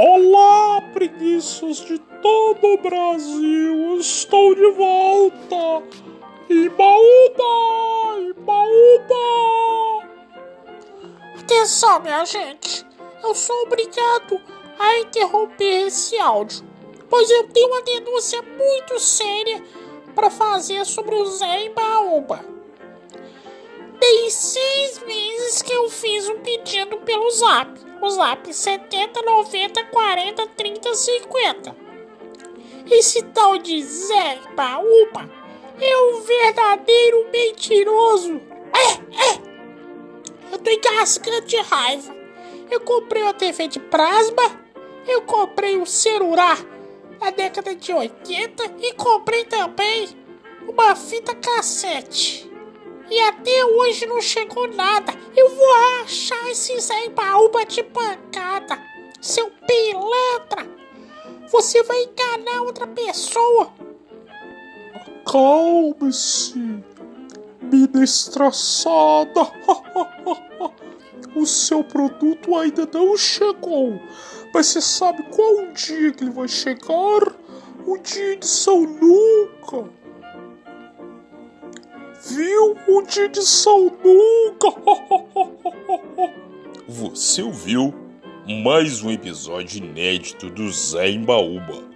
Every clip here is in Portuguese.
Olá, preguiças de todo o Brasil, estou de volta! Imbaúba! Imbaúba! Atenção, minha gente! Eu sou obrigado a interromper esse áudio, pois eu tenho uma denúncia muito séria para fazer sobre o Zé Imbaúba. Tem 6 meses que eu fiz um pedido pelo Zap. O Zap 70, 90, 40, 30, 50. Esse tal de Zé Imbaúba é um verdadeiro mentiroso. Eu tô engasgando de raiva. Eu comprei uma TV de Prasma, eu comprei um Cerurá na década de 80 e comprei também uma fita cassete. E até hoje não chegou nada. Eu vou achar esse Zé Imbaúba de pancada. Seu pilantra. Você vai enganar outra pessoa. Calme-se, destraçada. O seu produto ainda não chegou. Mas você sabe qual o dia que ele vai chegar? O dia de São Lucas. Viu? O dia de São Lucas! Você ouviu mais um episódio inédito do Zé Imbaúba.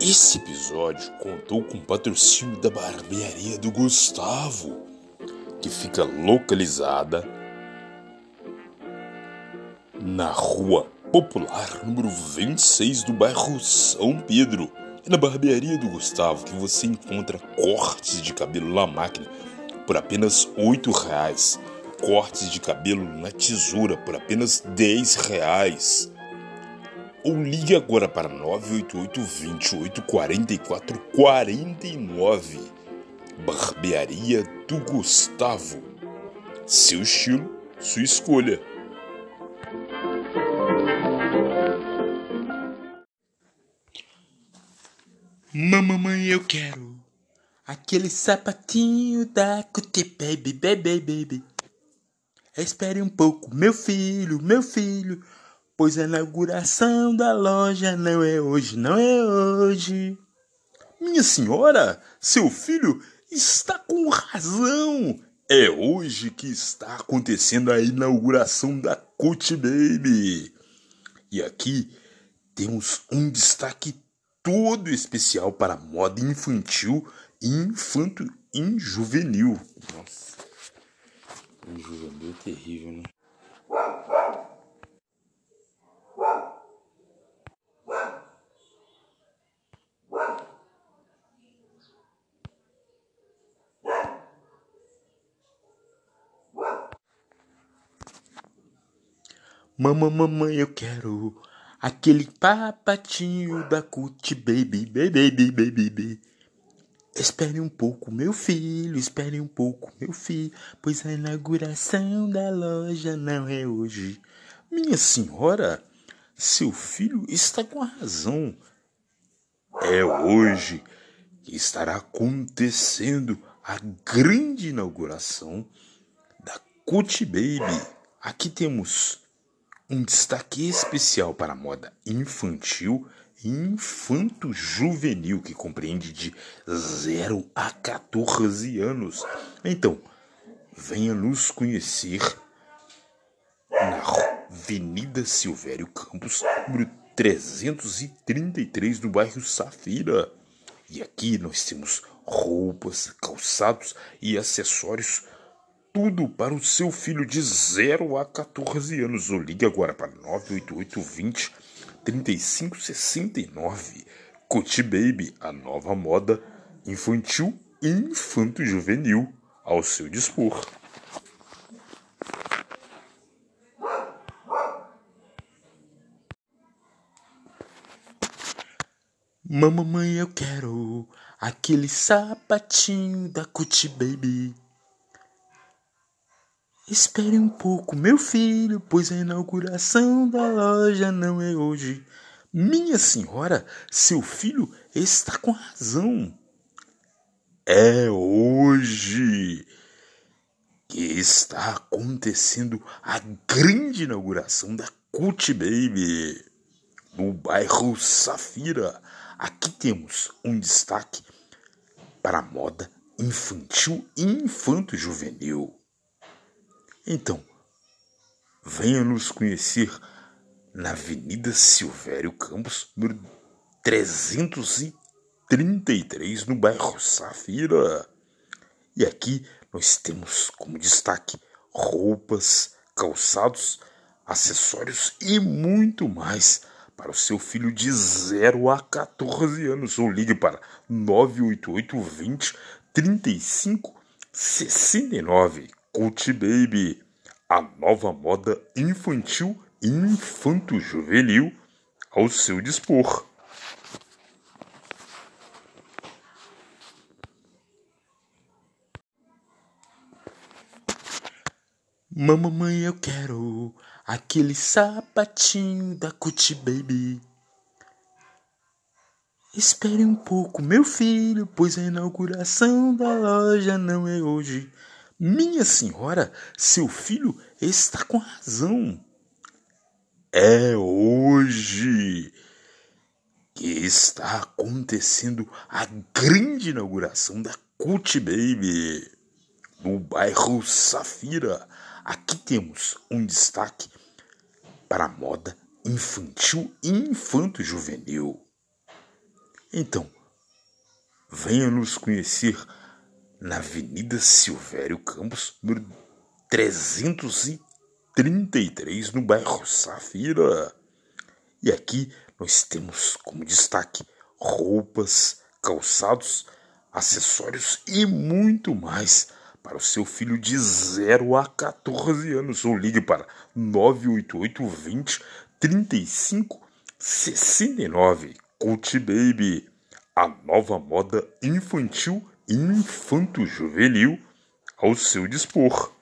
Esse episódio contou com o patrocínio da Barbearia do Gustavo, que fica localizada na Rua Popular, número 26, do bairro São Pedro. É na Barbearia do Gustavo que você encontra cortes de cabelo na máquina por apenas R$8, cortes de cabelo na tesoura por apenas R$10. Ou ligue agora para 988-28-44-49. Barbearia do Gustavo. Seu estilo, sua escolha. Mamãe, eu quero aquele sapatinho da Cute Baby, baby, baby. Espere um pouco, meu filho, pois a inauguração da loja não é hoje, não é hoje. Minha senhora, seu filho está com razão. É hoje que está acontecendo a inauguração da Cute Baby. E aqui temos um destaque todo especial para moda infantil e juvenil. Nossa, juvenil é terrível, né? Mamãe, eu quero aquele papatinho da Cute Baby, baby, baby, baby. Espere um pouco, meu filho, espere um pouco, meu filho, pois a inauguração da loja não é hoje. Minha senhora, seu filho está com razão. É hoje que estará acontecendo a grande inauguração da Cute Baby. Aqui temos um destaque especial para a moda infantil e infanto-juvenil, que compreende de 0 a 14 anos. Então, venha nos conhecer na Avenida Silvério Campos, número 333, do bairro Safira. E aqui nós temos roupas, calçados e acessórios, tudo para o seu filho de 0 a 14 anos. Ou ligue agora para 988-20-3569. Cute Baby, a nova moda infantil e infanto-juvenil ao seu dispor. Mamãe, eu quero aquele sapatinho da Cute Baby. Espere um pouco, meu filho, pois a inauguração da loja não é hoje. Minha senhora, seu filho está com razão. É hoje que está acontecendo a grande inauguração da Cute Baby, no bairro Safira. Aqui temos um destaque para a moda infantil e infanto-juvenil. Então, venha nos conhecer na Avenida Silvério Campos, número 333, no bairro Safira. E aqui nós temos como destaque roupas, calçados, acessórios e muito mais para o seu filho de 0 a 14 anos. Ou ligue para 988-20-35-69. Cult Baby, a nova moda infantil e infanto-juvenil ao seu dispor. Mamãe, eu quero aquele sapatinho da Cute Baby. Espere um pouco, meu filho, pois a inauguração da loja não é hoje. Minha senhora, seu filho está com razão. É hoje que está acontecendo a grande inauguração da Cute Baby, no bairro Safira. Aqui temos um destaque para a moda infantil e infanto-juvenil. Então, venha nos conhecer na Avenida Silvério Campos, número 333, no bairro Safira. E aqui nós temos como destaque roupas, calçados, acessórios e muito mais para o seu filho de 0 a 14 anos. Ou ligue para 988-20-35-69. Cult Baby, a nova moda infantil e infanto-juvenil ao seu dispor.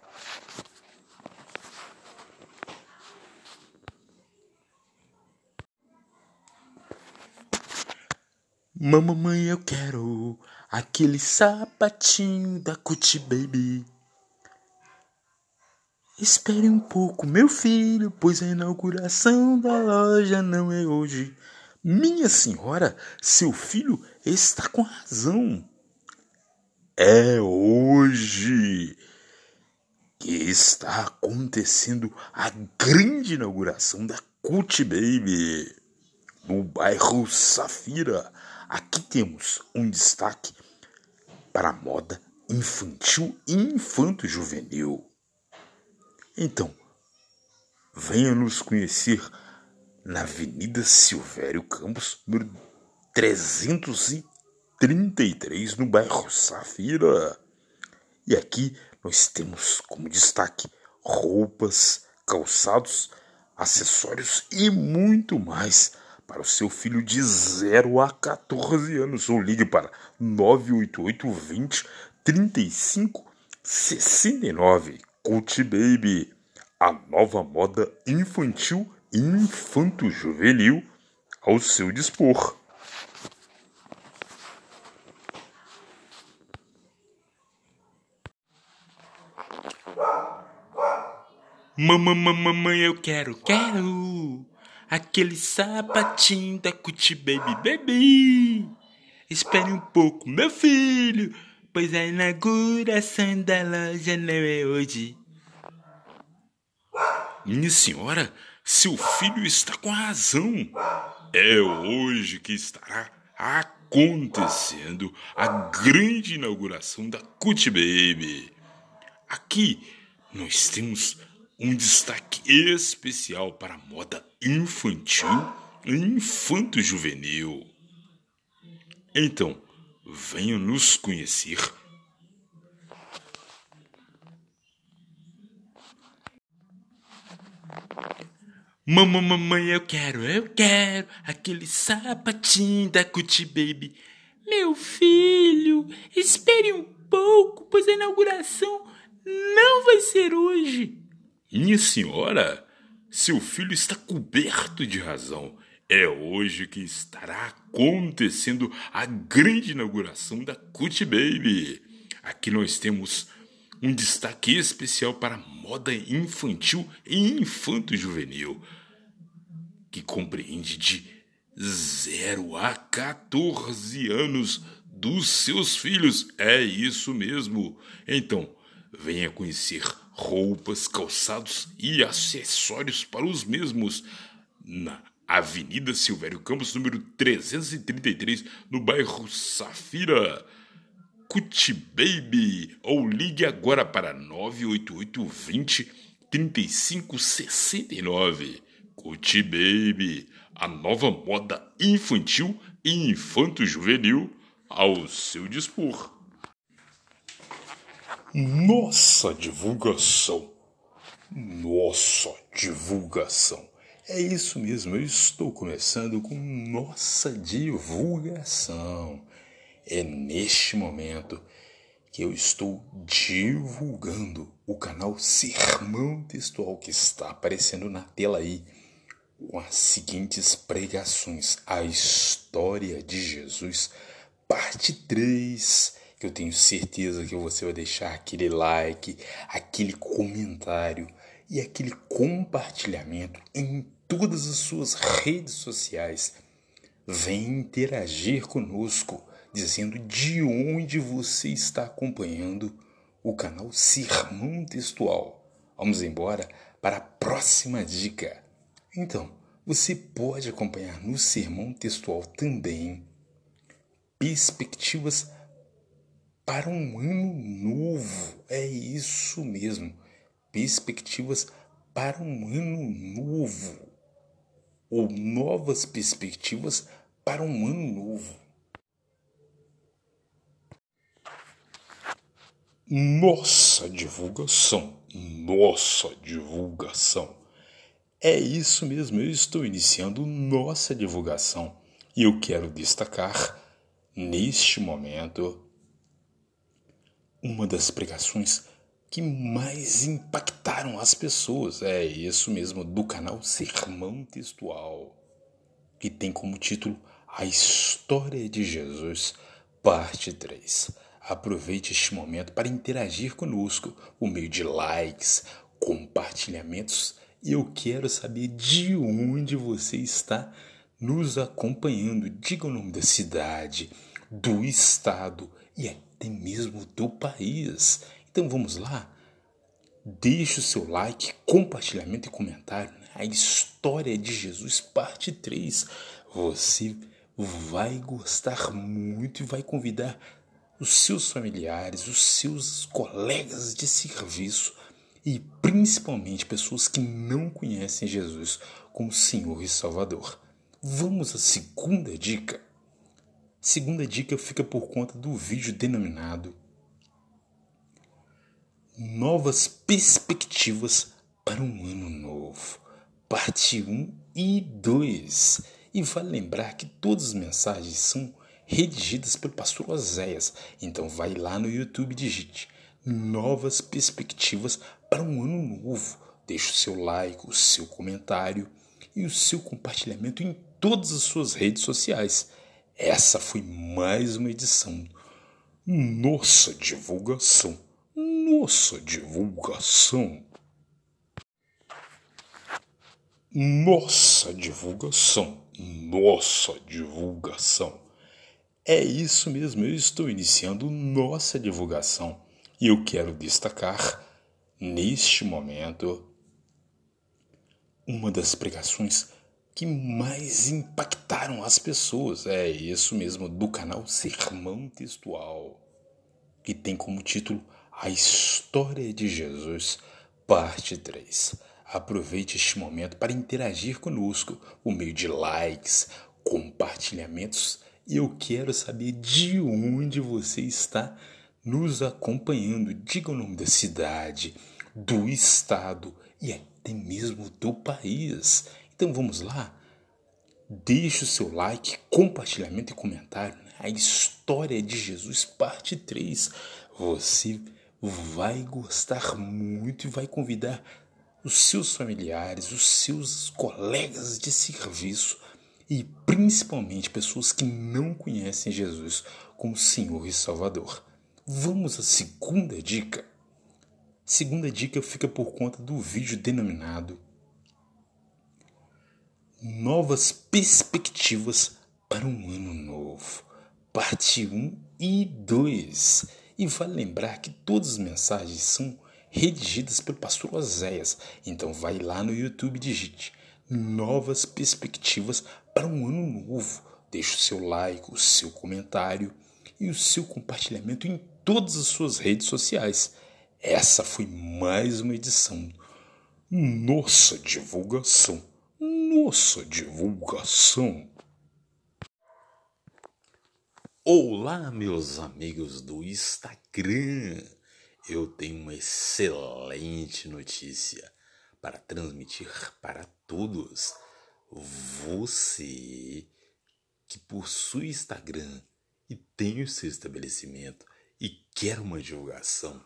Mamãe, eu quero aquele sapatinho da Cute Baby. Espere um pouco, meu filho, pois a inauguração da loja não é hoje. Minha senhora, seu filho está com razão. É hoje que está acontecendo a grande inauguração da Cute Baby, no bairro Safira. Aqui temos um destaque para a moda infantil e infanto-juvenil. Então, venha nos conhecer na Avenida Silvério Campos, número 333, no bairro Safira. E aqui nós temos como destaque roupas, calçados, acessórios e muito mais para o seu filho de 0 a 14 anos. Ou ligue para 988-20-35-69. Cult Baby, a nova moda infantil e infanto-juvenil ao seu dispor. Mamãe, eu quero aquele sapatinho da Cute Baby, baby. Espere um pouco, meu filho, pois a inauguração da loja não é hoje. Minha senhora, seu filho está com razão. É hoje que estará acontecendo a grande inauguração da Cute Baby. Aqui nós temos um destaque especial para a moda infantil e infanto-juvenil. Então, venha nos conhecer Mamãe, eu quero aquele sapatinho da Cute Baby. Meu filho, espere um pouco, pois a inauguração não vai ser hoje. Minha senhora, seu filho está coberto de razão. É hoje que estará acontecendo a grande inauguração da Cute Baby. Aqui nós temos um destaque especial para a moda infantil e infanto-juvenil. que compreende de 0 a 14 anos dos seus filhos. É isso mesmo. Então, venha conhecer roupas, calçados e acessórios para os mesmos na Avenida Silvério Campos, número 333, no bairro Safira. Cute Baby, ou ligue agora para 988-20-3569. Cute Baby, a nova moda infantil e infanto-juvenil ao seu dispor. Nossa divulgação. É isso mesmo, eu estou começando com nossa divulgação. É neste momento que eu estou divulgando o canal Sermão Textual, que está aparecendo na tela aí, com as seguintes pregações: a história de Jesus, parte 3, que eu tenho certeza que você vai deixar aquele like, aquele comentário e aquele compartilhamento em todas as suas redes sociais. Vem interagir conosco, dizendo de onde você está acompanhando o canal Sermão Textual. Vamos embora para a próxima dica. Então, você pode acompanhar no Sermão Textual também perspectivas para um ano novo. É isso mesmo, perspectivas para um ano novo, ou novas perspectivas para um ano novo. Nossa divulgação. É isso mesmo, eu estou iniciando nossa divulgação e eu quero destacar neste momento uma das pregações que mais impactaram as pessoas. É isso mesmo, do canal Sermão Textual, que tem como título A História de Jesus, parte 3. Aproveite este momento para interagir conosco por meio de likes, compartilhamentos, e eu quero saber de onde você está nos acompanhando. Diga o nome da cidade, do estado e até mesmo do país. Então vamos lá? Deixe o seu like, compartilhamento e comentário. A História de Jesus, parte 3. Você vai gostar muito e vai convidar os seus familiares, os seus colegas de serviço e principalmente pessoas que não conhecem Jesus como Senhor e Salvador. Vamos à segunda dica. Segunda dica fica por conta do vídeo denominado Novas Perspectivas para um Ano Novo, parte 1 e 2. E vale lembrar que todas as mensagens são redigidas pelo Pastor Ozeias. Então vai lá no YouTube e digite Novas Perspectivas para um Ano Novo. Deixe o seu like, o seu comentário e o seu compartilhamento em todas as suas redes sociais. Essa foi mais uma edição Nossa divulgação. É isso mesmo, eu estou iniciando nossa divulgação e eu quero destacar neste momento uma das pregações que mais impactaram as pessoas. É isso mesmo, do canal Sermão Textual, que tem como título A História de Jesus, parte 3. Aproveite este momento para interagir conosco por meio de likes, compartilhamentos. Eu quero saber de onde você está nos acompanhando. Diga o nome da cidade, do estado e até mesmo do país. Então vamos lá? Deixe o seu like, compartilhamento e comentário. A História de Jesus, parte 3. Você vai gostar muito e vai convidar os seus familiares, os seus colegas de serviço e principalmente pessoas que não conhecem Jesus como Senhor e Salvador. Vamos à segunda dica. Segunda dica fica por conta do vídeo denominado Novas perspectivas para um ano novo, parte 1 e 2. E vale lembrar que todas as mensagens são redigidas pelo pastor Ozeias. Então vai lá no YouTube e digite Novas Perspectivas para um Ano Novo. Deixe o seu like, o seu comentário e o seu compartilhamento em todas as suas redes sociais. Essa foi mais uma edição. Nossa divulgação. Olá, meus amigos do Instagram. Eu tenho uma excelente notícia para transmitir para todos. Você que possui Instagram e tem o seu estabelecimento e quer uma divulgação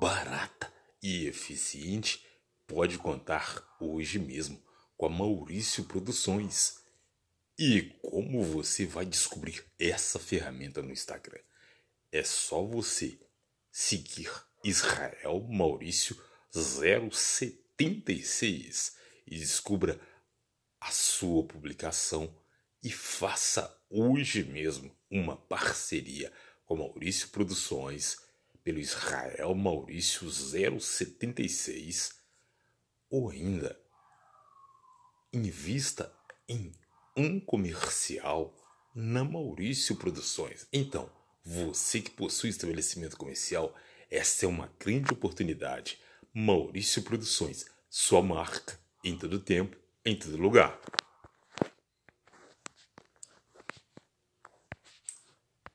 barata e eficiente, pode contar hoje mesmo com a Maurício Produções. E como você vai descobrir essa ferramenta no Instagram? É só você seguir Israel Maurício 076 e descubra a sua publicação e faça hoje mesmo uma parceria com a Maurício Produções pelo Israel Maurício 076, ou ainda invista em um comercial na Maurício Produções. Então, você que possui estabelecimento comercial, essa é uma grande oportunidade. Maurício Produções, sua marca em todo tempo, em todo lugar.